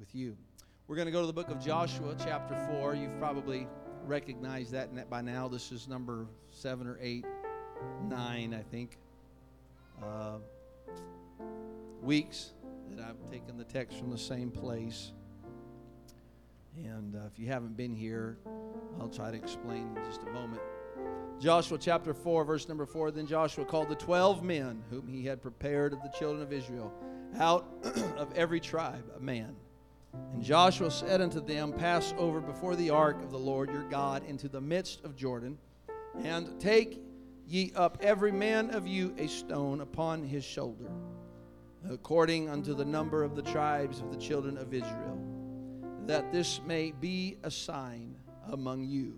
with you. We're going to go to the book of Joshua, chapter 4. You've probably recognized that by now. This is number 7 or 8, 9, I think, weeks that I've taken the text from the same place. And if you haven't been here, I'll try to explain in just a moment. Joshua chapter 4, verse number 4, Then Joshua called the 12 men whom he had prepared of the children of Israel, out of every tribe a man. And Joshua said unto them, Pass over before the ark of the Lord your God into the midst of Jordan, and take ye up every man of you a stone upon his shoulder, according unto the number of the tribes of the children of Israel, that this may be a sign among you,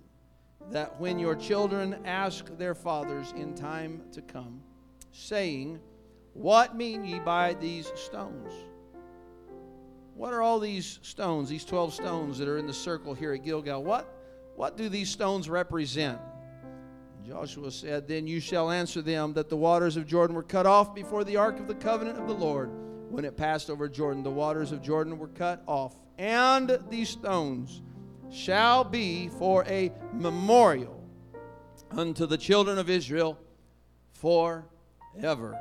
that when your children ask their fathers in time to come, saying, What mean ye by these stones? What are all these stones, these 12 stones that are in the circle here at Gilgal? What do these stones represent? And Joshua said, Then you shall answer them that the waters of Jordan were cut off before the ark of the covenant of the Lord. When it passed over Jordan, the waters of Jordan were cut off. And these stones shall be for a memorial unto the children of Israel forever.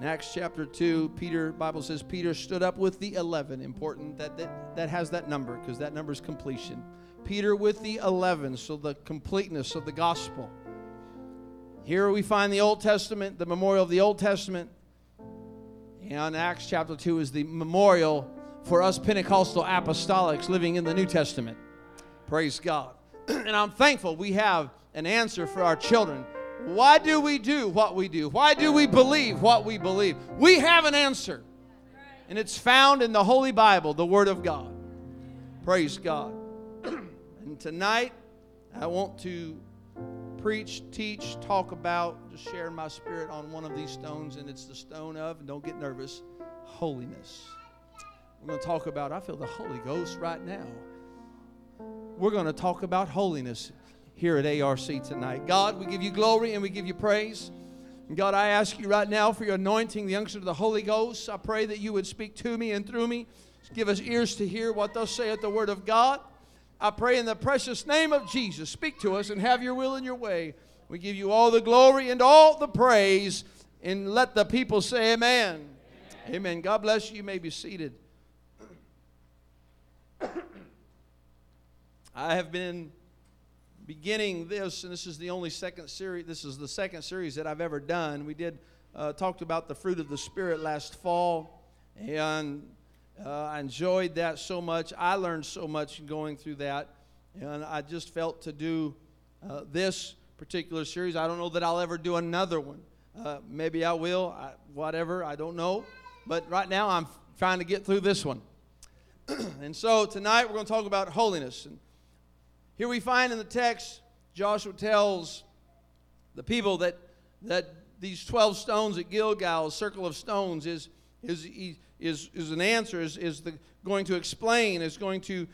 In Acts chapter 2, Peter, Bible says, Peter stood up with the 11. Important that has that number, because that number is completion. Peter with the 11, so the completeness of the gospel. Here we find the Old Testament, the memorial of the Old Testament. And Acts chapter 2 is the memorial for us Pentecostal apostolics living in the New Testament. Praise God. And I'm thankful we have an answer for our children. Why do we do what we do? Why do we believe what we believe? We have an answer. And it's found in the Holy Bible, the Word of God. Praise God. And tonight, I want to preach, teach, talk about, just share my spirit on one of these stones. And it's the stone of, and don't get nervous, holiness. We're going to talk about, I feel the Holy Ghost right now. We're going to talk about holiness here at ARC tonight. God, we give you glory and we give you praise. And God, I ask you right now for your anointing, the unction of the Holy Ghost. I pray that you would speak to me and through me. Give us ears to hear what thus saith the Word of God. I pray in the precious name of Jesus, speak to us and have your will and your way. We give you all the glory and all the praise. And let the people say amen. Amen. Amen. God bless you. You may be seated. I have been beginning this, and this is the only second series. This is the second series that I've ever done. We did talked about the fruit of the Spirit last fall, and I enjoyed that so much. I learned so much going through that, and I just felt to do this particular series. I don't know that I'll ever do another one. Maybe I will. Whatever. I don't know. But right now, I'm trying to get through this one. And so tonight, we're going to talk about holiness. And here we find in the text, Joshua tells the people that these 12 stones at Gilgal, a circle of stones, is an answer, going to explain, is going to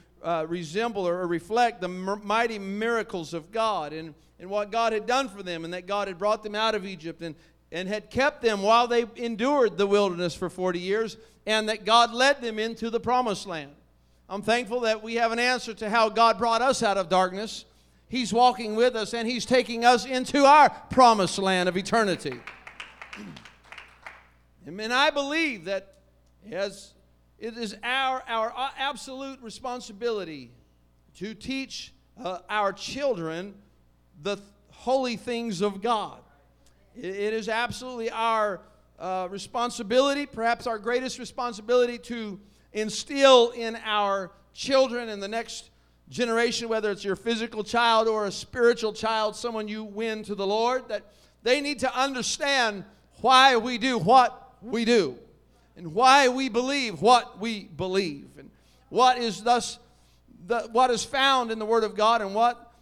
resemble or reflect the mighty miracles of God and what God had done for them, and that God had brought them out of Egypt and had kept them while they endured the wilderness for 40 years, and that God led them into the promised land. I'm thankful that we have an answer to how God brought us out of darkness. He's walking with us, and He's taking us into our promised land of eternity. And I believe that as it is our absolute responsibility to teach our children the holy things of God. It is absolutely our responsibility, perhaps our greatest responsibility, to instill in our children and the next generation, whether it's your physical child or a spiritual child, someone you win to the Lord, that they need to understand why we do what we do and why we believe what we believe and what is found in the Word of God and what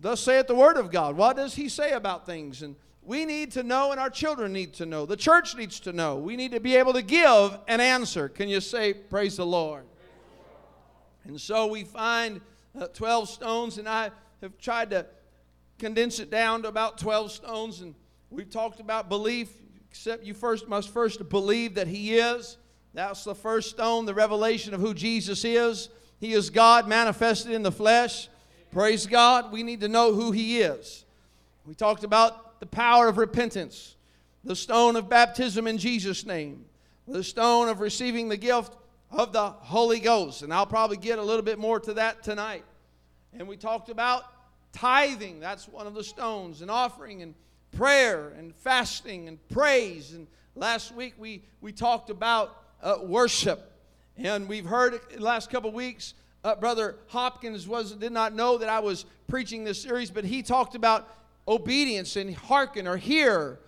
thus saith the Word of God. What does He say about things? And we need to know, and our children need to know. The church needs to know. We need to be able to give an answer. Can you say, praise the Lord? And so we find 12 stones, and I have tried to condense it down to about 12 stones. And we've talked about belief, except you must first believe that He is, That's the first stone, the revelation of who Jesus is. He is God manifested in the flesh. Praise God. We need to know who He is. We talked about the power of repentance, the stone of baptism in Jesus' name, the stone of receiving the gift of the Holy Ghost. And I'll probably get a little bit more to that tonight. And we talked about tithing. That's one of the stones, and offering and prayer and fasting and praise. And last week we talked about worship. And we've heard the last couple weeks, Brother Hopkins did not know that I was preaching this series, but he talked about obedience and hearken or hear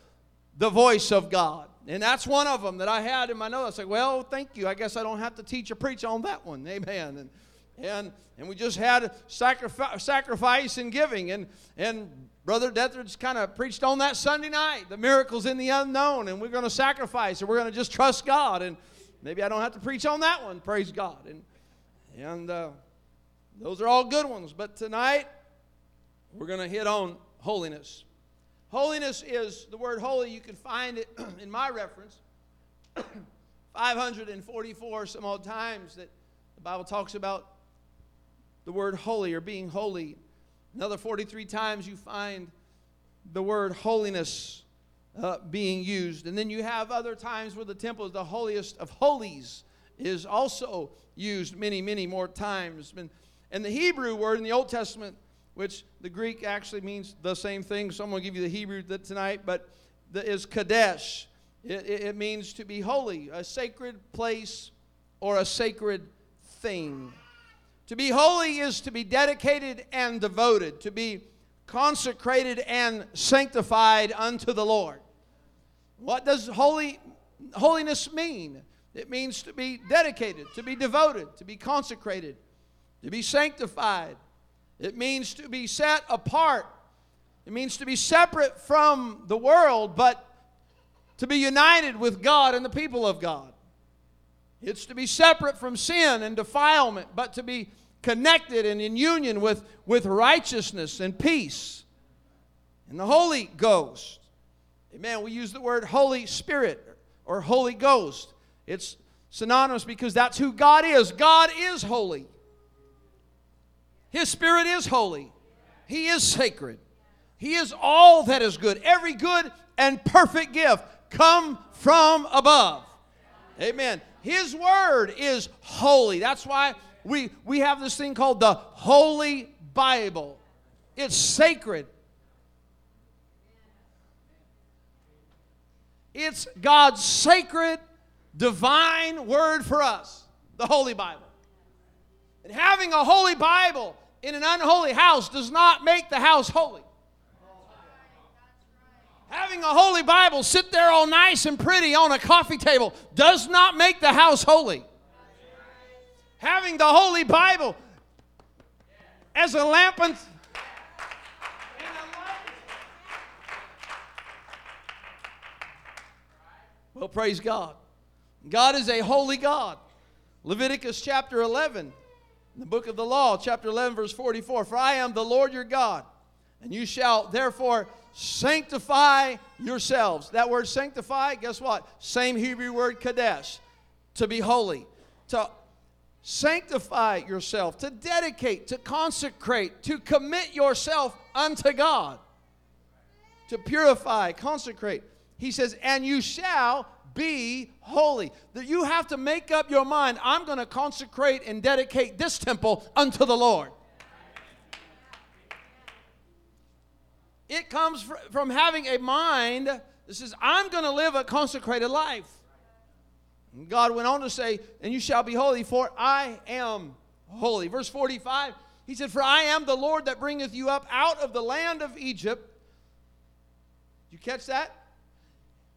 the voice of God. And that's one of them that I had in my notes. I said, well, thank you. I guess I don't have to teach or preach on that one. Amen. And we just had sacrifice and giving. And Brother Dethridge kind of preached on that Sunday night, the miracles in the unknown. And we're going to sacrifice and we're going to just trust God. And maybe I don't have to preach on that one, praise God. And those are all good ones. But tonight, we're going to hit on holiness. Holiness is, the word holy, you can find it in my reference, 544 some odd times that the Bible talks about the word holy or being holy. Another 43 times you find the word holiness being used. And then you have other times where the temple is the holiest of holies is also used many, many more times. And the Hebrew word in the Old Testament, which the Greek actually means the same thing. So I'm going to give you the Hebrew tonight, but is Kadesh. It means to be holy, a sacred place or a sacred thing. To be holy is to be dedicated and devoted, to be consecrated and sanctified unto the Lord. What does holiness mean? It means to be dedicated, to be devoted, to be consecrated, to be sanctified. It means to be set apart. It means to be separate from the world, but to be united with God and the people of God. It's to be separate from sin and defilement, but to be connected and in union with righteousness and peace and the Holy Ghost. Amen. We use the word Holy Spirit or Holy Ghost. It's synonymous because that's who God is. God is holy. His Spirit is holy. He is sacred. He is all that is good. Every good and perfect gift come from above. Amen. His Word is holy. That's why we have this thing called the Holy Bible. It's sacred. It's God's sacred, divine Word for us, the Holy Bible. And having a holy Bible in an unholy house does not make the house holy. Having a holy Bible sit there all nice and pretty on a coffee table does not make the house holy. Having the holy Bible as a lamp and a light. Well, praise God. God is a holy God. Leviticus chapter 11, the book of the law, chapter 11, verse 44. For I am the Lord your God, and you shall therefore sanctify yourselves. That word sanctify, guess what? Same Hebrew word kadesh, to be holy. To sanctify yourself, to dedicate, to consecrate, to commit yourself unto God. To purify, consecrate. He says, and you shall be holy. That you have to make up your mind, I'm going to consecrate and dedicate this temple unto the Lord. It comes from having a mind that says, I'm going to live a consecrated life. And God went on to say, and you shall be holy, for I am holy. Verse 45, he said, for I am the Lord that bringeth you up out of the land of Egypt. Did you catch that?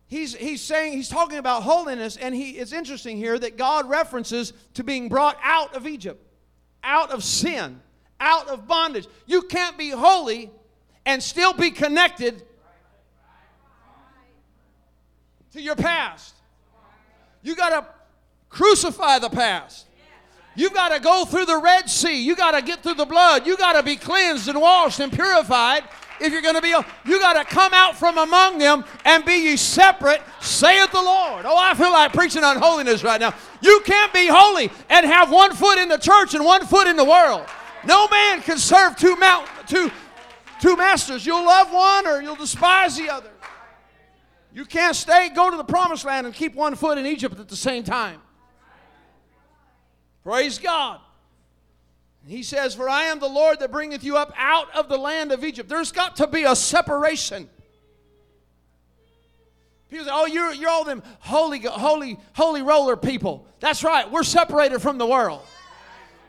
He's saying, he's talking about holiness, and it's interesting here that God references to being brought out of Egypt, out of sin, out of bondage. You can't be holy and still be connected to your past. You got to crucify the past. You've got to go through the Red Sea. You got to get through the blood. You got to be cleansed and washed and purified if you're going to be, you got to come out from among them and be ye separate, saith the Lord. Oh, I feel like preaching on holiness right now. You can't be holy and have one foot in the church and one foot in the world. No man can serve two masters. You'll love one or you'll despise the other. You can't go to the promised land and keep one foot in Egypt at the same time. Praise God. He says, for I am the Lord that bringeth you up out of the land of Egypt. There's got to be a separation. People say, oh, you're all them holy roller people. That's right. We're separated from the world.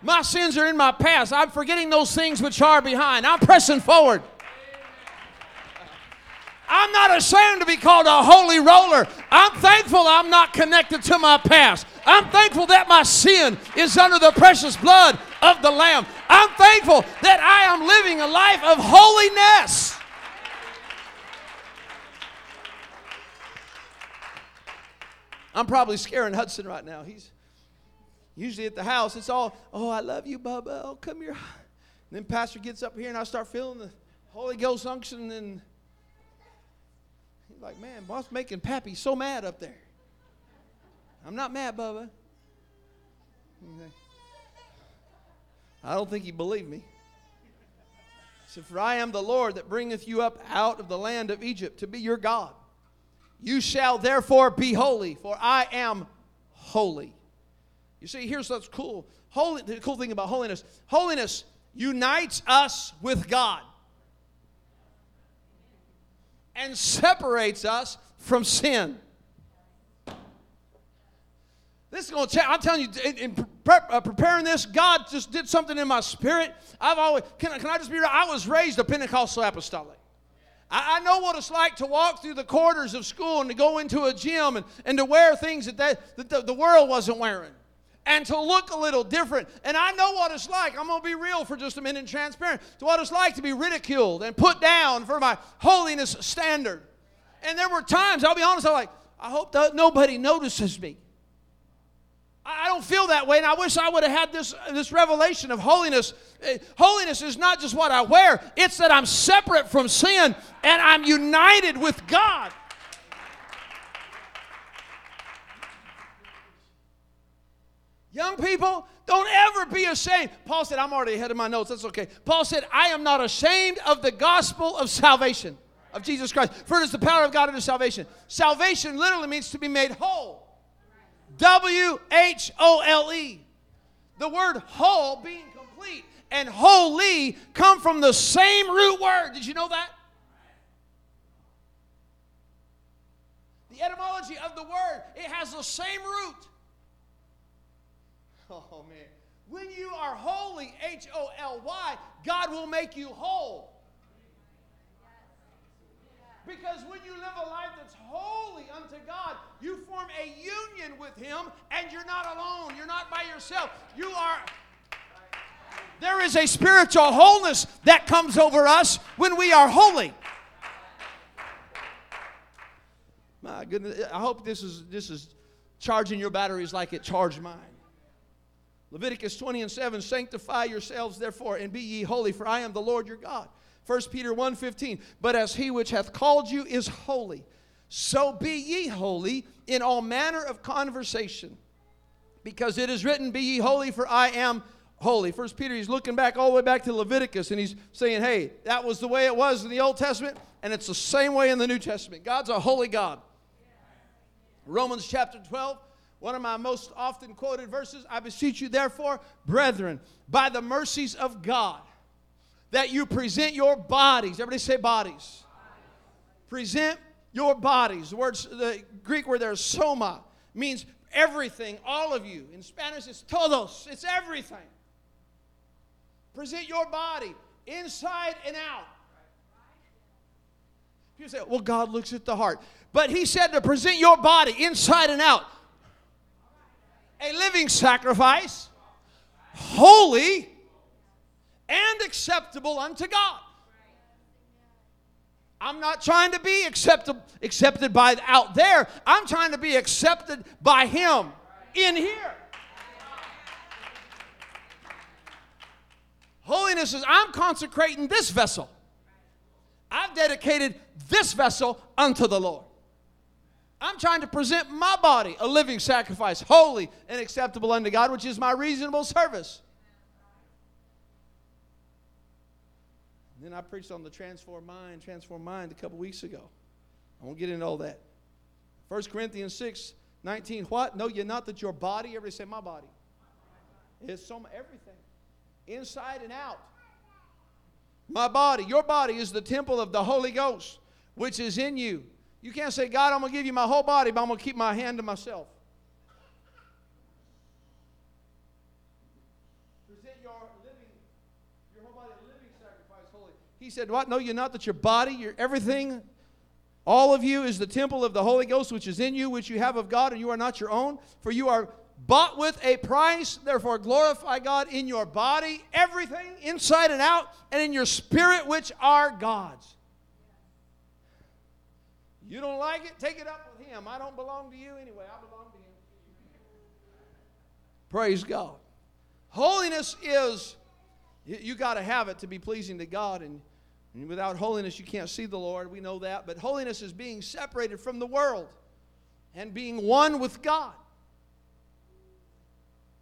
My sins are in my past. I'm forgetting those things which are behind. I'm pressing forward. I'm not ashamed to be called a holy roller. I'm thankful I'm not connected to my past. I'm thankful that my sin is under the precious blood of the Lamb. I'm thankful that I am living a life of holiness. I'm probably scaring Hudson right now. He's usually at the house. It's all, oh, I love you, Bubba. Oh, come here. And then Pastor gets up here and I start feeling the Holy Ghost unction, and he's like, man, boss making Pappy so mad up there. I'm not mad, Bubba. I don't think he believed me. He said, for I am the Lord that bringeth you up out of the land of Egypt to be your God. You shall therefore be holy, for I am holy. You see, here's what's cool. The cool thing about holiness. Holiness unites us with God and separates us from sin. This is going to change. I'm telling you, in preparing this, God just did something in my spirit. I've always, can I just be real? I was raised a Pentecostal apostolic. I know what it's like to walk through the corridors of school and to go into a gym and to wear things that the world wasn't wearing and to look a little different. And I know what it's like. I'm going to be real for just a minute and transparent to what it's like to be ridiculed and put down for my holiness standard. And there were times, I'll be honest, I'm like, I hope that nobody notices me. I don't feel that way, and I wish I would have had this revelation of holiness. Holiness is not just what I wear. It's that I'm separate from sin, and I'm united with God. Young people, don't ever be ashamed. Paul said, I'm already ahead of my notes. That's okay. Paul said, I am not ashamed of the gospel of salvation, of Jesus Christ. For it is the power of God unto salvation. Salvation literally means to be made whole. W-H-O-L-E. The word whole, being complete, and holy come from the same root word. Did you know that? The etymology of the word, it has the same root. Oh, man. When you are holy, H-O-L-Y, God will make you whole. Because when you live a life that's holy unto God, you form a union with Him, and you're not alone. You're not by yourself. There is a spiritual wholeness that comes over us when we are holy. My goodness, I hope this is charging your batteries like it charged mine. Leviticus 20:7, sanctify yourselves therefore, and be ye holy, for I am the Lord your God. 1 Peter 1:15, but as he which hath called you is holy, so be ye holy in all manner of conversation. Because it is written, be ye holy, for I am holy. 1 Peter, he's looking back all the way back to Leviticus, and he's saying, hey, that was the way it was in the Old Testament, and it's the same way in the New Testament. God's a holy God. Romans chapter 12. One of my most often quoted verses, I beseech you therefore, brethren, by the mercies of God, that you present your bodies. Everybody say bodies. Bodies. Present your bodies. The Greek word there is soma. Means everything, all of you. In Spanish it's todos. It's everything. Present your body inside and out. People say, well, God looks at the heart. But He said to present your body inside and out. A living sacrifice. Holy. And acceptable unto God. I'm not trying to be accepted by out there. I'm trying to be accepted by Him in here. Holiness is, I'm consecrating this vessel. I've dedicated this vessel unto the Lord. I'm trying to present my body a living sacrifice, holy and acceptable unto God, which is my reasonable service. And then I preached on the transformed mind a couple weeks ago. I won't get into all that. 1 Corinthians 6, 19, what? Know ye not that your body, everybody say my body. It's so everything, inside and out. My body, your body is the temple of the Holy Ghost, which is in you. You can't say, God, I'm going to give you my whole body, but I'm going to keep my hand to myself. Present your whole body a living sacrifice, holy. He said, what? Know you not that your body, your everything, all of you is the temple of the Holy Ghost, which is in you, which you have of God, and you are not your own. For you are bought with a price, therefore glorify God in your body, everything inside and out, and in your spirit, which are God's. You don't like it? Take it up with him. I don't belong to you anyway. I belong to him. Praise God. Holiness is, you got to have it to be pleasing to God. And without holiness, you can't see the Lord. We know that. But holiness is being separated from the world and being one with God.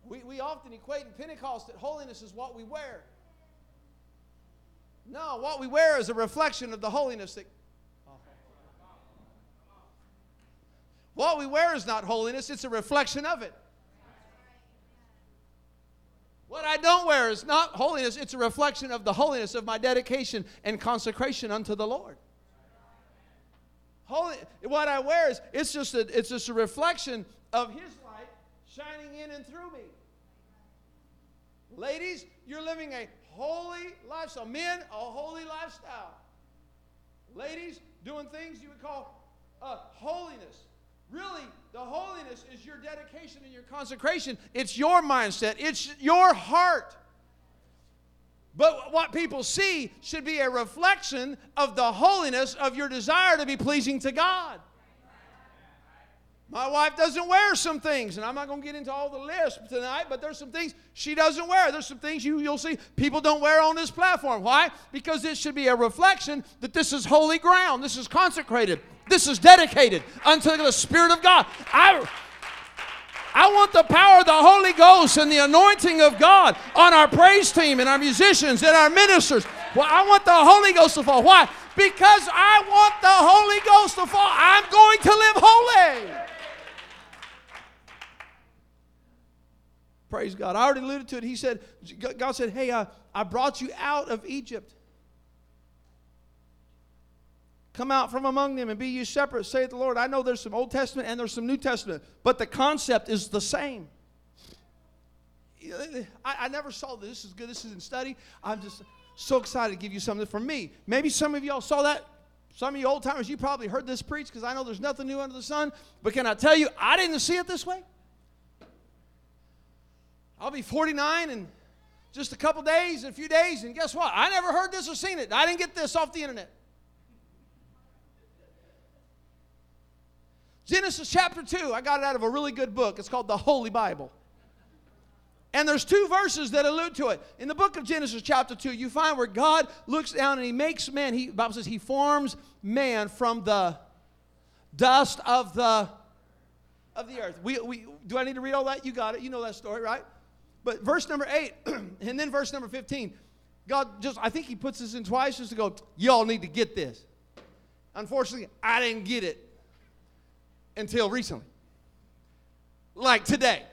We often equate in Pentecost that holiness is what we wear. No, what we wear is a reflection of the holiness that what we wear is not holiness, it's a reflection of it. What I don't wear is not holiness, it's a reflection of the holiness of my dedication and consecration unto the Lord. Holy, what I wear is it's just a reflection of His light shining in and through me. Ladies, you're living a holy lifestyle. Men, a holy lifestyle. Ladies, doing things you would call holiness. Really, the holiness is your dedication and your consecration. It's your mindset. It's your heart. But what people see should be a reflection of the holiness of your desire to be pleasing to God. My wife doesn't wear some things, and I'm not going to get into all the list tonight, but there's some things she doesn't wear. There's some things you'll see people don't wear on this platform. Why? Because it should be a reflection that this is holy ground. This is consecrated. This is dedicated unto the Spirit of God. I want the power of the Holy Ghost and the anointing of God on our praise team and our musicians and our ministers. Well, I want the Holy Ghost to fall. Why? Because I want the Holy Ghost to fall. I'm going to live holy. Praise God. I already alluded to it. He said, God said, hey, I brought you out of Egypt. Come out from among them and be ye separate, saith the Lord. I know there's some Old Testament and there's some New Testament, but the concept is the same. I never saw this. This is good. This is in study. I'm just so excited to give you something from me. Maybe some of y'all saw that. Some of you old timers, you probably heard this preached because I know there's nothing new under the sun. But can I tell you, I didn't see it this way. I'll be 49 in just a few days, and guess what? I never heard this or seen it. I didn't get this off the internet. Genesis chapter 2, I got it out of a really good book. It's called the Holy Bible. And there's two verses that allude to it. In the book of Genesis chapter 2, you find where God looks down and He makes man. The Bible says He forms man from the dust of the earth. We do I need to read all that? You got it. You know that story, right? But verse number 8 and then verse number 15, God just, I think He puts this in twice just to go, y'all need to get this. Unfortunately, I didn't get it. Until recently. Like today.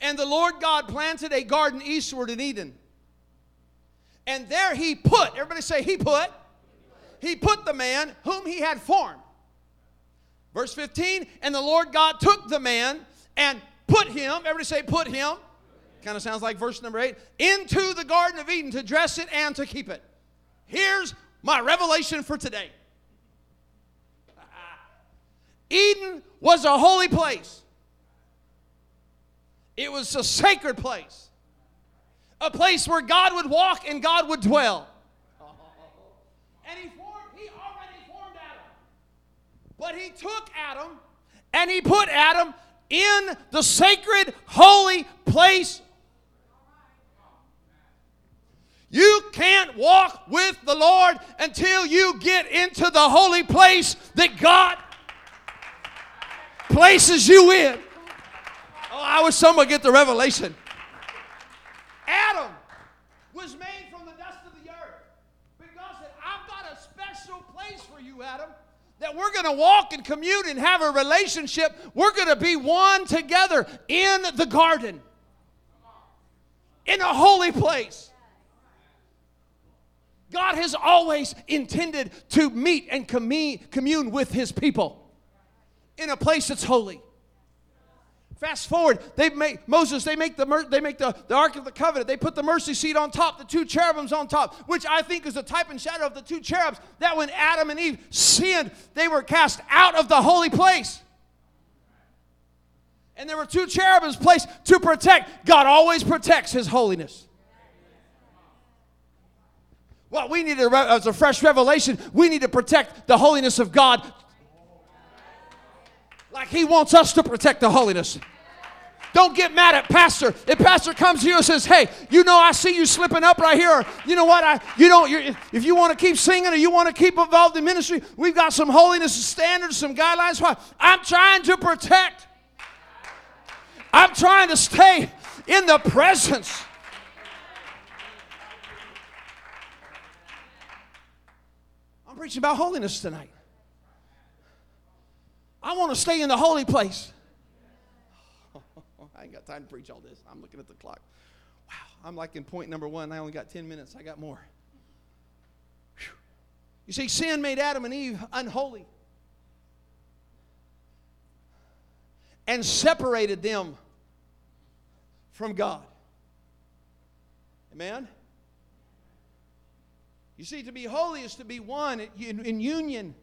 And the Lord God planted a garden eastward in Eden. And there He put, everybody say He put the man whom He had formed. Verse 15, and the Lord God took the man and put him, everybody say put him, kind of sounds like verse number 8, into the Garden of Eden to dress it and to keep it. Here's my revelation for today. Eden was a holy place. It was a sacred place. A place where God would walk and God would dwell. And He already formed Adam. But He took Adam and He put Adam in the sacred, holy place. You can't walk with the Lord until you get into the holy place that God places you in. Oh, I wish someone would get the revelation. Adam was made from the dust of the earth. But God said, I've got a special place for you, Adam, that we're going to walk and commune and have a relationship. We're going to be one together in the garden, in a holy place. God has always intended to meet and commune with his people in a place that's holy. Fast forward, they make the Ark of the Covenant. They put the mercy seat on top, the two cherubims on top, which I think is a type and shadow of the two cherubs that when Adam and Eve sinned, they were cast out of the holy place. And there were two cherubims placed to protect. God always protects his holiness. What we need as a fresh revelation, we need to protect the holiness of God like he wants us to protect the holiness. Don't get mad at pastor. If pastor comes to you and says, hey, you know, I see you slipping up right here. Or, you know what? If you want to keep singing or you want to keep involved in ministry, we've got some holiness standards, some guidelines. Why? I'm trying to protect. I'm trying to stay in the presence. I'm preaching about holiness tonight. I want to stay in the holy place. I ain't got time to preach all this. I'm looking at the clock. Wow, I'm like in point number one. I only got 10 minutes. I got more. Whew. You see, sin made Adam and Eve unholy and separated them from God. Amen? You see, to be holy is to be one in union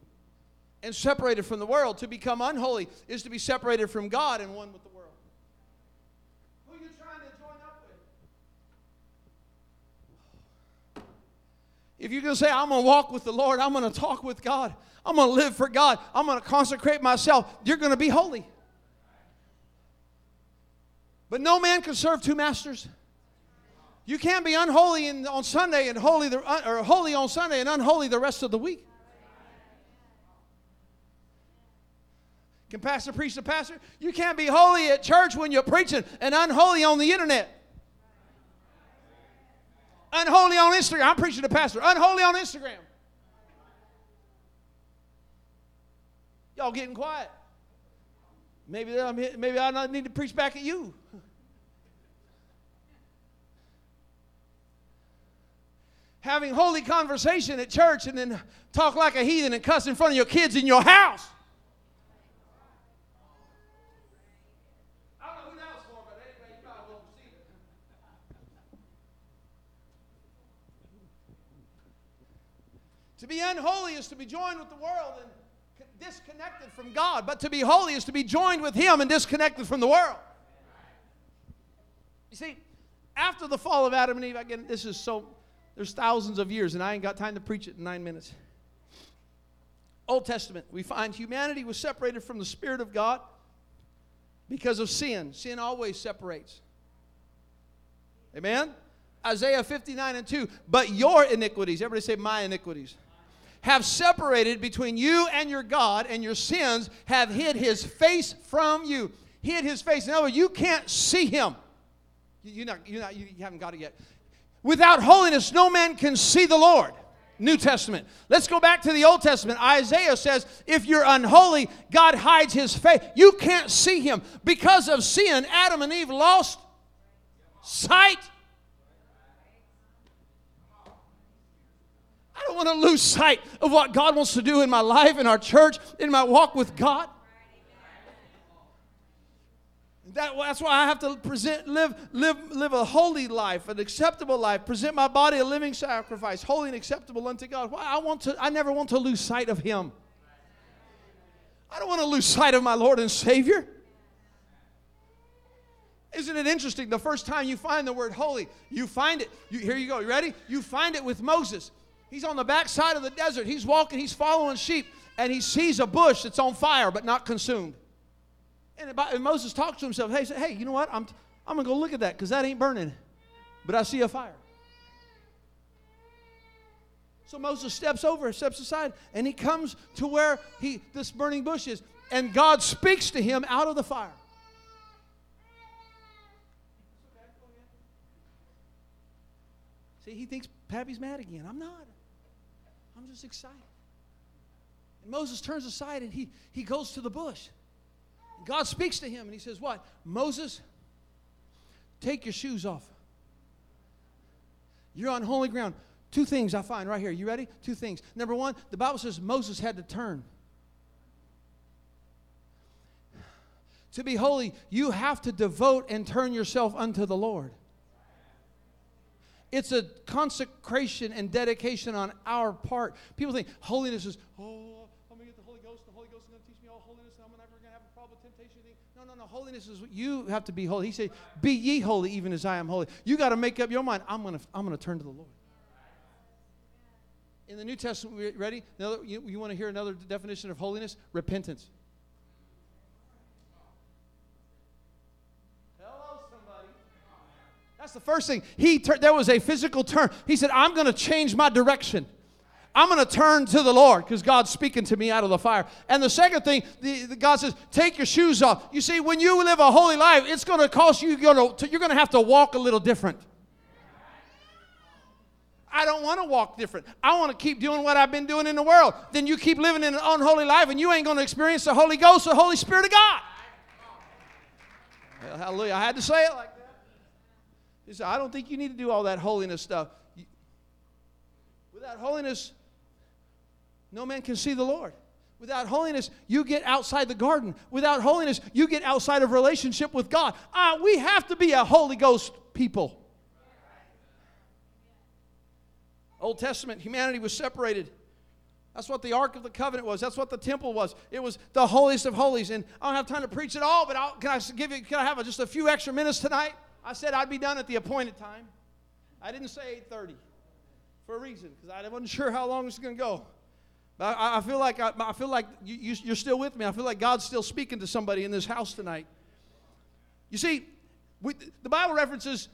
and separated from the world. To become unholy is to be separated from God and one with the world. Who are you trying to join up with? If you're going to say, I'm going to walk with the Lord, I'm going to talk with God, I'm going to live for God, I'm going to consecrate myself, you're going to be holy. But no man can serve two masters. You can't be unholy on Sunday and holy on Sunday and unholy the rest of the week. Can pastor preach to pastor? You can't be holy at church when you're preaching and unholy on the internet. Unholy on Instagram. I'm preaching to pastor. Unholy on Instagram. Y'all getting quiet. Maybe I need to preach back at you. Having holy conversation at church and then talk like a heathen and cuss in front of your kids in your house. To be unholy is to be joined with the world and disconnected from God. But to be holy is to be joined with him and disconnected from the world. You see, after the fall of Adam and Eve, again, this is so, there's thousands of years, and I ain't got time to preach it in 9 minutes. Old Testament, we find humanity was separated from the Spirit of God because of sin. Sin always separates. Amen? Isaiah 59:2, but your iniquities, everybody say my iniquities, have separated between you and your God, and your sins have hid his face from you. Hid his face. In other words, you can't see him. You haven't got it yet. Without holiness, no man can see the Lord. New Testament. Let's go back to the Old Testament. Isaiah says, if you're unholy, God hides his face. You can't see him. Because of sin, Adam and Eve lost sight. I don't want to lose sight of what God wants to do in my life, in our church, in my walk with God. That's why I have to live a holy life, an acceptable life, present my body a living sacrifice, holy and acceptable unto God. Why? I never want to lose sight of him. I don't want to lose sight of my Lord and Savior. Isn't it interesting? The first time you find the word holy, you find it. Here you go. You ready? You find it with Moses. He's on the backside of the desert. He's walking. He's following sheep. And he sees a bush that's on fire but not consumed. And Moses talks to himself. He said, hey, you know what? I'm going to go look at that because that ain't burning. But I see a fire. So Moses steps aside, and he comes to where this burning bush is. And God speaks to him out of the fire. See, he thinks Pappy's mad again. I'm not. I'm just excited. And Moses turns aside, and he goes to the bush. And God speaks to him, and he says, what? Moses, take your shoes off. You're on holy ground. Two things I find right here. You ready? Two things. Number one, the Bible says Moses had to turn. To be holy, you have to devote and turn yourself unto the Lord. It's a consecration and dedication on our part. People think holiness is, oh, I'm going to get the Holy Ghost, and the Holy Ghost is going to teach me all holiness, and I'm never going to have a problem with temptation. No. Holiness is, you have to be holy. He said, be ye holy even as I am holy. You got to make up your mind. I'm going to turn to the Lord. In the New Testament, ready? You want to hear another definition of holiness? Repentance. Hello, somebody. That's the first thing. There was a physical turn. He said, I'm going to change my direction. I'm going to turn to the Lord because God's speaking to me out of the fire. And the second thing, God says, take your shoes off. You see, when you live a holy life, it's going to cost you, you're going to have to walk a little different. I don't want to walk different. I want to keep doing what I've been doing in the world. Then you keep living in an unholy life, and you ain't going to experience the Holy Ghost, the Holy Spirit of God. Well, hallelujah. I had to say it like that. He said, I don't think you need to do all that holiness stuff. Without holiness, no man can see the Lord. Without holiness, you get outside the garden. Without holiness, you get outside of relationship with God. We have to be a Holy Ghost people. Old Testament, humanity was separated. That's what the Ark of the Covenant was. That's what the temple was. It was the holiest of holies. And I don't have time to preach it all, but can I have just a few extra minutes tonight? I said I'd be done at the appointed time. I didn't say 8:30 for a reason, because I wasn't sure how long it's going to go. But I feel like you're still with me. I feel like God's still speaking to somebody in this house tonight. You see, the Bible references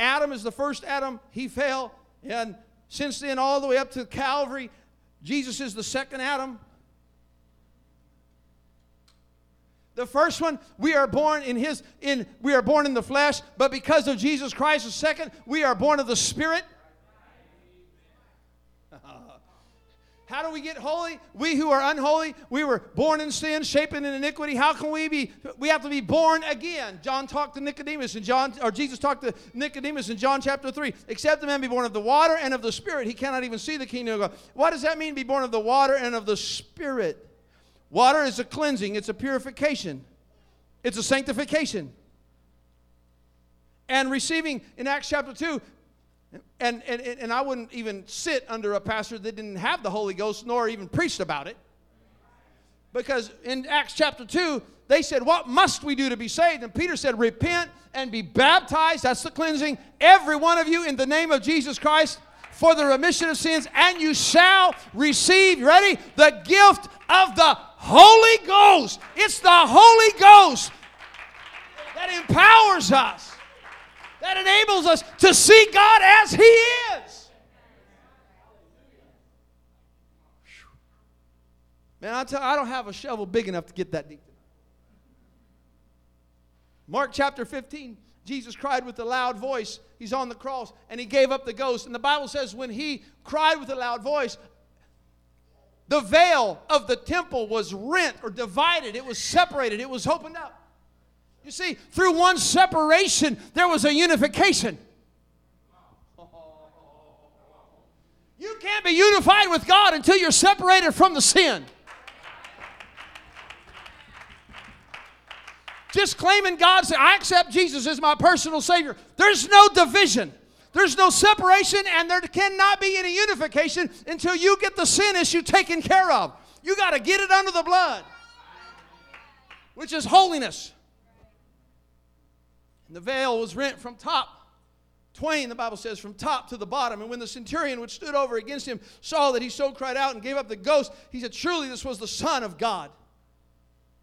Adam as the first Adam. He fell, and since then, all the way up to Calvary, Jesus is the second Adam. The first one, we are born in we are born in the flesh, but because of Jesus Christ, the second, we are born of the Spirit. How do we get holy? We who are unholy, we were born in sin, shaped in iniquity. How can we be? We have to be born again. Jesus talked to Nicodemus in John chapter 3. Except a man be born of the water and of the Spirit, he cannot even see the kingdom of God. What does that mean, be born of the water and of the Spirit? Water is a cleansing. It's a purification. It's a sanctification. And receiving in Acts chapter 2, And I wouldn't even sit under a pastor that didn't have the Holy Ghost nor even preached about it. Because in Acts chapter 2, they said, what must we do to be saved? And Peter said, repent and be baptized. That's the cleansing. Every one of you in the name of Jesus Christ for the remission of sins. And you shall receive, ready, the gift of the Holy Ghost. It's the Holy Ghost that empowers us. That enables us to see God as He is. Man, I don't have a shovel big enough to get that deep. Mark chapter 15, Jesus cried with a loud voice. He's on the cross, and He gave up the ghost. And the Bible says when He cried with a loud voice, the veil of the temple was rent or divided. It was separated. It was opened up. You see, through one separation, there was a unification. You can't be unified with God until you're separated from the sin. Just claiming God, say, I accept Jesus as my personal Savior. There's no division. There's no separation, and there cannot be any unification until you get the sin issue taken care of. You got to get it under the blood, which is holiness. The veil was rent from top, twain, the Bible says, from top to the bottom. And when the centurion which stood over against him saw that he so cried out and gave up the ghost, he said, truly this was the Son of God.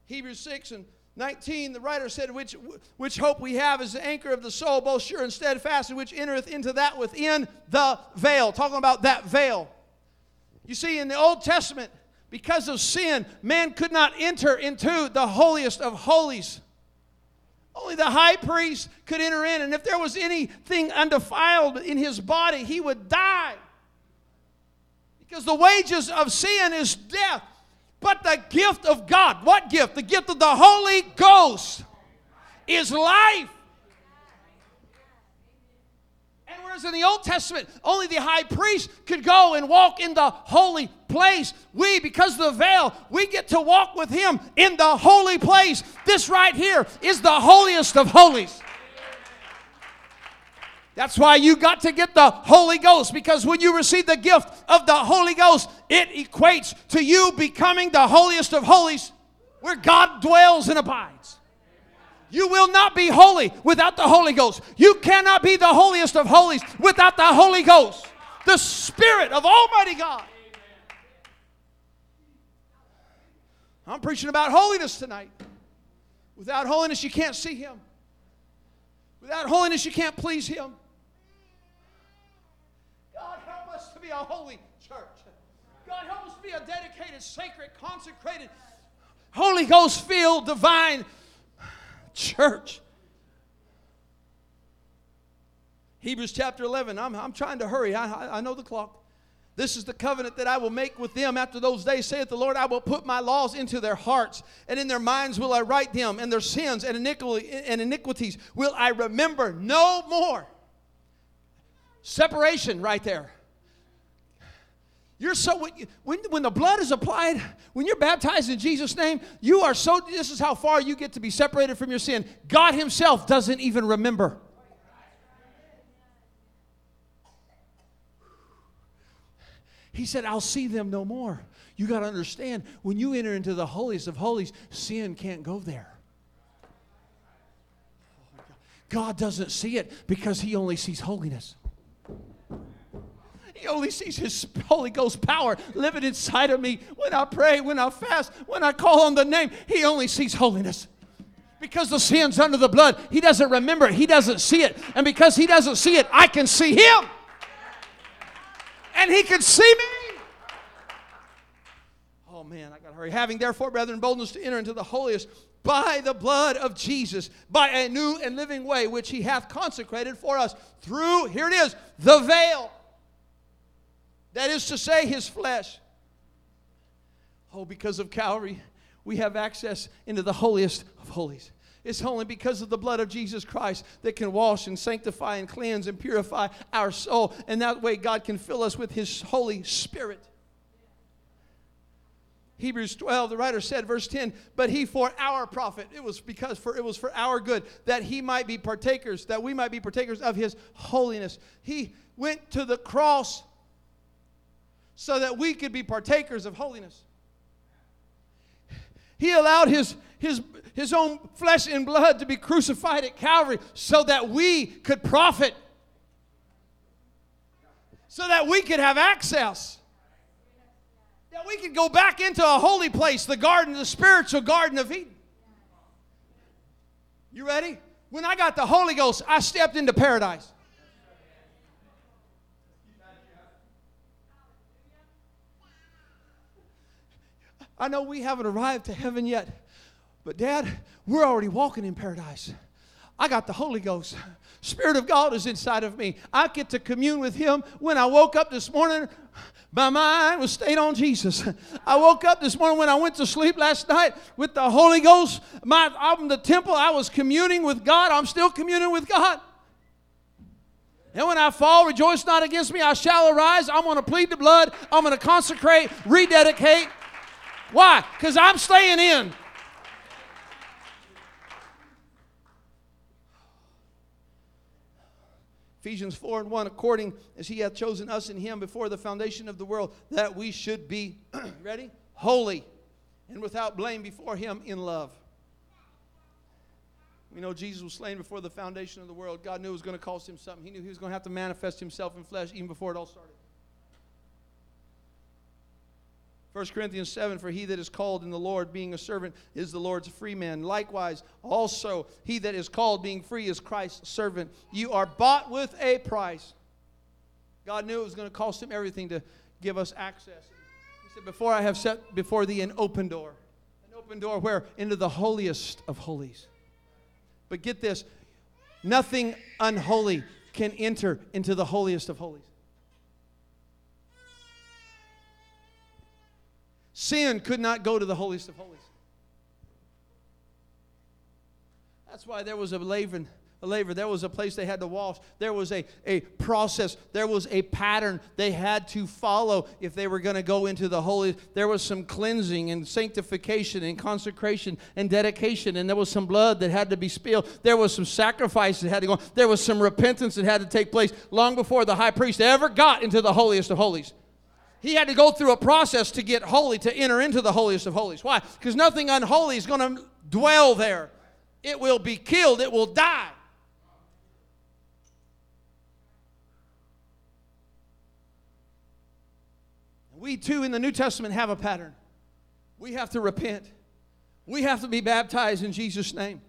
Hebrews 6 and 19, the writer said, which hope we have is the anchor of the soul, both sure and steadfast, and which entereth into that within the veil. Talking about that veil. You see, in the Old Testament, because of sin, man could not enter into the holiest of holies. Only the high priest could enter in, and if there was anything undefiled in his body, he would die. Because the wages of sin is death. But the gift of God, what gift? The gift of the Holy Ghost is life. And whereas in the Old Testament, only the high priest could go and walk in the holy place, we, because of the veil, we get to walk with him in the holy place. This right here is the holiest of holies. That's why you got to get the Holy Ghost, because when you receive the gift of the Holy Ghost, it equates to you becoming the holiest of holies, where God dwells and abides. You will not be holy without the Holy Ghost. You cannot be the holiest of holies without the Holy Ghost, the Spirit of Almighty God. I'm preaching about holiness tonight. Without holiness, you can't see him. Without holiness, you can't please him. God, help us to be a holy church. God, help us to be a dedicated, sacred, consecrated, Holy Ghost-filled, divine church. Hebrews chapter 11. I'm trying to hurry. I know the clock. This is the covenant that I will make with them after those days, saith the Lord. I will put my laws into their hearts, and in their minds will I write them, and their sins and iniquities will I remember no more. Separation right there. You're so when the blood is applied, when you're baptized in Jesus' name, you are so. This is how far you get to be separated from your sin. God himself doesn't even remember. He said, I'll see them no more. You got to understand, when you enter into the holiest of holies, sin can't go there. God doesn't see it because he only sees holiness. He only sees his Holy Ghost power living inside of me when I pray, when I fast, when I call on the name. He only sees holiness. Because the sin's under the blood, he doesn't remember it. He doesn't see it. And because he doesn't see it, I can see him. And he can see me. Oh man, I gotta hurry. Having therefore, brethren, boldness to enter into the holiest by the blood of Jesus, by a new and living way which he hath consecrated for us through, here it is, the veil. That is to say, his flesh. Oh, because of Calvary, we have access into the holiest of holies. It's only because of the blood of Jesus Christ that can wash and sanctify and cleanse and purify our soul. And that way God can fill us with his Holy Spirit. Hebrews 12, the writer said, verse 10, but he for our profit, it was for our good, that he might be partakers, that we might be partakers of his holiness. He went to the cross so that we could be partakers of holiness. He allowed his own flesh and blood to be crucified at Calvary so that we could profit, so that we could have access, that we could go back into a holy place, the garden, the spiritual garden of Eden. You ready? When I got the Holy Ghost, I stepped into paradise. I know we haven't arrived to heaven yet, but Dad, we're already walking in paradise. I got the Holy Ghost. Spirit of God is inside of me. I get to commune with him. When I woke up this morning, my mind was stayed on Jesus. I woke up this morning, when I went to sleep last night, with the Holy Ghost. I'm in the temple. I was communing with God. I'm still communing with God. And when I fall, rejoice not against me. I shall arise. I'm going to plead the blood. I'm going to consecrate, rededicate. Why? Because I'm staying in. Ephesians 4:1, according as he hath chosen us in him before the foundation of the world, that we should be, ready? Holy and without blame before him in love. We know Jesus was slain before the foundation of the world. God knew it was going to cost him something. He knew he was going to have to manifest himself in flesh even before it all started. 1 Corinthians 7, for he that is called in the Lord, being a servant, is the Lord's free man. Likewise, also, he that is called, being free, is Christ's servant. You are bought with a price. God knew it was going to cost him everything to give us access. He said, before I have set before thee an open door where? Into the holiest of holies. But get this, nothing unholy can enter into the holiest of holies. Sin could not go to the holiest of holies. That's why there was a labor. There was a place they had to walk. There was a process. There was a pattern they had to follow if they were going to go into the holy. There was some cleansing and sanctification and consecration and dedication. And there was some blood that had to be spilled. There was some sacrifice that had to go on. There was some repentance that had to take place long before the high priest ever got into the holiest of holies. He had to go through a process to get holy, to enter into the holiest of holies. Why? Because nothing unholy is going to dwell there. It will be killed. It will die. We too in the New Testament have a pattern. We have to repent. We have to be baptized in Jesus' name.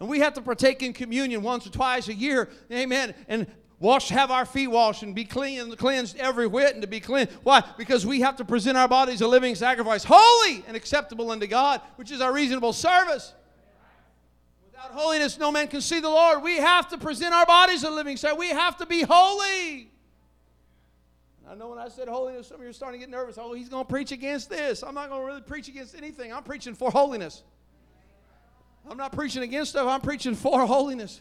And we have to partake in communion once or twice a year. Amen. And wash, have our feet washed and be clean, cleansed every whit and to be cleansed. Why? Because we have to present our bodies a living sacrifice, holy and acceptable unto God, which is our reasonable service. Without holiness, no man can see the Lord. We have to present our bodies a living sacrifice. We have to be holy. I know when I said holiness, some of you are starting to get nervous. Oh, he's going to preach against this. I'm not going to really preach against anything. I'm preaching for holiness. I'm not preaching against stuff. I'm preaching for holiness.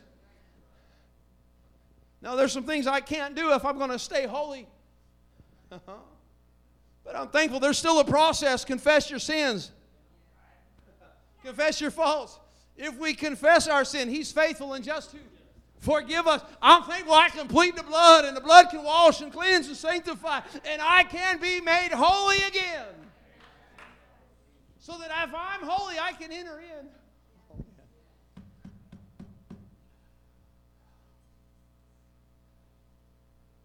Now, there's some things I can't do if I'm going to stay holy. But I'm thankful there's still a process. Confess your sins. Confess your faults. If we confess our sin, he's faithful and just to forgive us. I'm thankful I can plead the blood, and the blood can wash and cleanse and sanctify, and I can be made holy again. So that if I'm holy, I can enter in.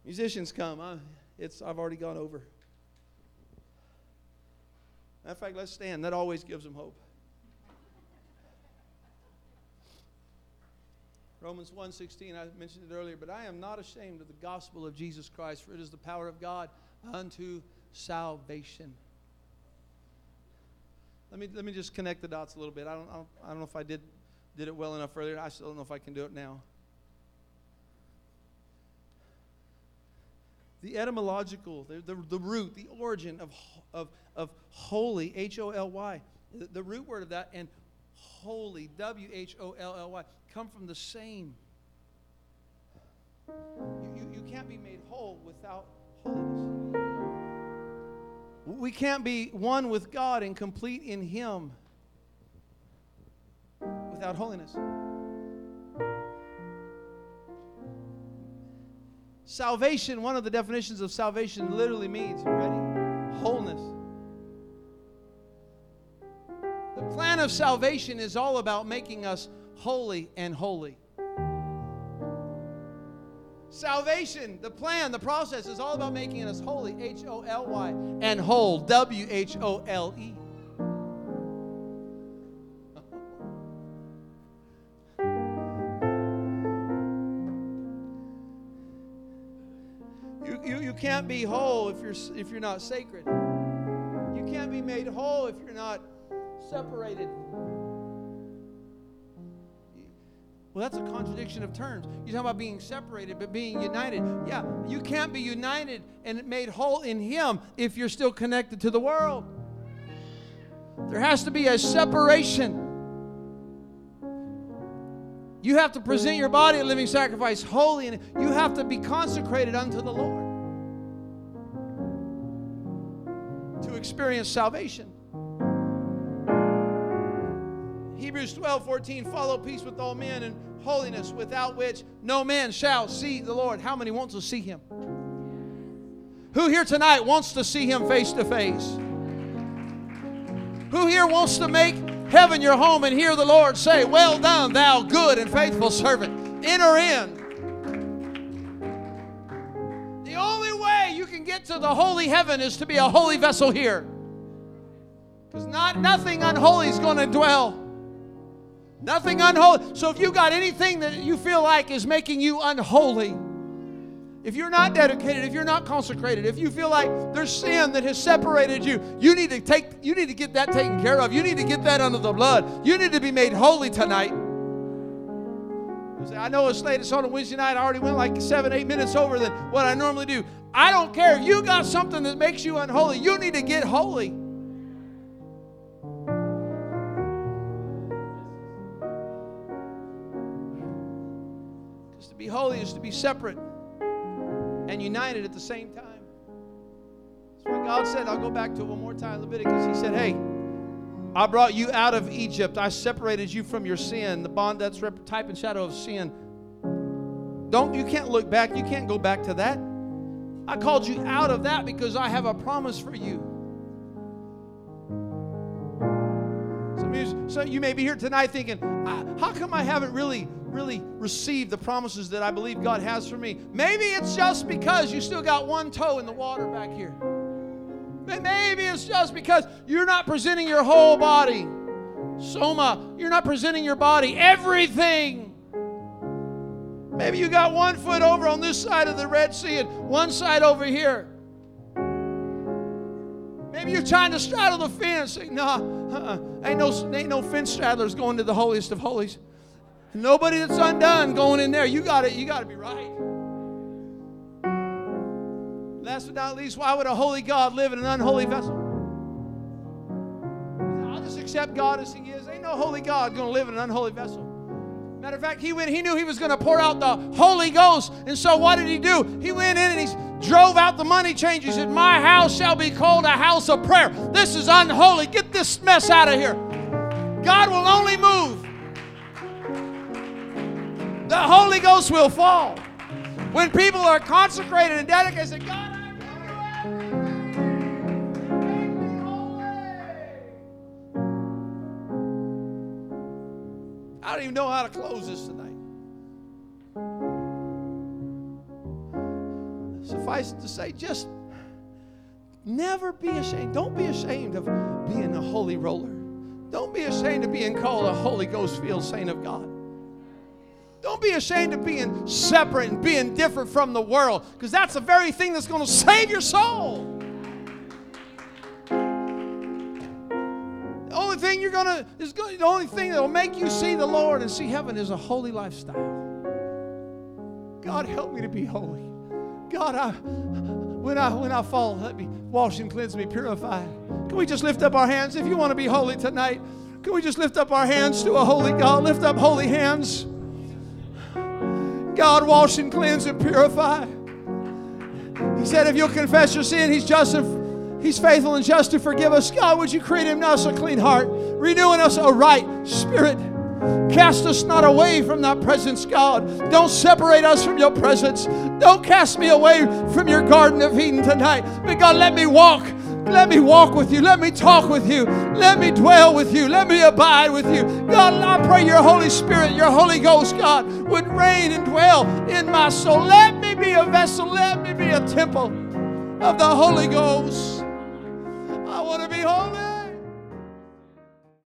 Musicians come. I've already gone over. Matter of fact, let's stand. That always gives them hope. Romans 1:16, I mentioned it earlier, but I am not ashamed of the gospel of Jesus Christ, for it is the power of God unto salvation. Let me just connect the dots a little bit. I don't know if I did it well enough earlier. I still don't know if I can do it now. The etymological, the root, the origin of holy, H-O-L-Y, the root word of that, and holy, W-H-O-L-L-Y, come from the same. You can't be made whole without holiness. We can't be one with God and complete in Him without holiness. Salvation, one of the definitions of salvation literally means, ready? Wholeness. The plan of salvation is all about making us holy and holy. Salvation, the plan, the process is all about making us holy, H-O-L-Y, and whole, W-H-O-L-E. You can't be whole if you're not sacred. You can't be made whole if you're not separated. Well, that's a contradiction of terms. You're talking about being separated, but being united. Yeah, you can't be united and made whole in Him if you're still connected to the world. There has to be a separation. You have to present your body a living sacrifice, holy, and you have to be consecrated unto the Lord to experience salvation. Hebrews 12:14, follow peace with all men and holiness, without which no man shall see the Lord. How many wants to see Him? Who here tonight wants to see Him face to face? Who here wants to make heaven your home and hear the Lord say, well done, thou good and faithful servant. Enter in. The only way you can get to the holy heaven is to be a holy vessel here. Because nothing unholy is going to dwell. Nothing unholy. So if you got anything that you feel like is making you unholy, If you're not dedicated, if you're not consecrated, if you feel like there's sin that has separated you, you need to get that taken care of. You need to get that under the blood. You need to be made holy tonight. I know it's late, it's on a Wednesday night, I already went like 7-8 minutes over than what I normally do. I don't care if you got something that makes you unholy. You need to get holy. Because to be holy is to be separate and united at the same time. That's what God said. I'll go back to it one more time. Leviticus, he said, hey, I brought you out of Egypt. I separated you from your sin. The bond, that's type and shadow of sin. You can't look back. You can't go back to that. I called you out of that because I have a promise for you. So you may be here tonight thinking, how come I haven't really received the promises that I believe God has for me? Maybe it's just because you still got one toe in the water back here. Maybe it's just because you're not presenting your whole body. Soma, you're not presenting your body. Everything. Maybe you got one foot over on this side of the Red Sea and one side over here. Maybe you're trying to straddle the fence. Ain't no fence straddlers going to the holiest of holies. Nobody that's undone going in there. You got it. You got to be right. Last but not least, why would a holy God live in an unholy vessel? I'll just accept God as He is. Ain't no holy God going to live in an unholy vessel. Matter of fact, He knew He was going to pour out the Holy Ghost. And so what did He do? He went in and He drove out the money changers. He said, my house shall be called a house of prayer. This is unholy. Get this mess out of here. God will only move. The Holy Ghost will fall. When people are consecrated and dedicated, they say, God, I don't even know how to close this tonight. Suffice it to say, just never be ashamed. Don't be ashamed of being a holy roller. Don't be ashamed of being called a Holy Ghost-filled saint of God. Don't be ashamed of being separate and being different from the world, because that's the very thing that's going to save your soul. The only thing that will make you see the Lord and see heaven is a holy lifestyle. God, help me to be holy. God, when I fall, let me wash and cleanse me, purify. Can we just lift up our hands? If you want to be holy tonight, can we just lift up our hands to a holy God? Lift up holy hands. God, wash and cleanse and purify. He said, if you'll confess your sin, He's faithful and just to forgive us. God, would you create in us a clean heart, renew in us a right spirit. Cast us not away from thy presence, God. Don't separate us from your presence. Don't cast me away from your Garden of Eden tonight. But God, let me walk. Let me walk with you. Let me talk with you. Let me dwell with you. Let me abide with you. God, I pray your Holy Spirit, your Holy Ghost, God, would reign and dwell in my soul. Let me be a vessel. Let me be a temple of the Holy Ghost. I want to be holy.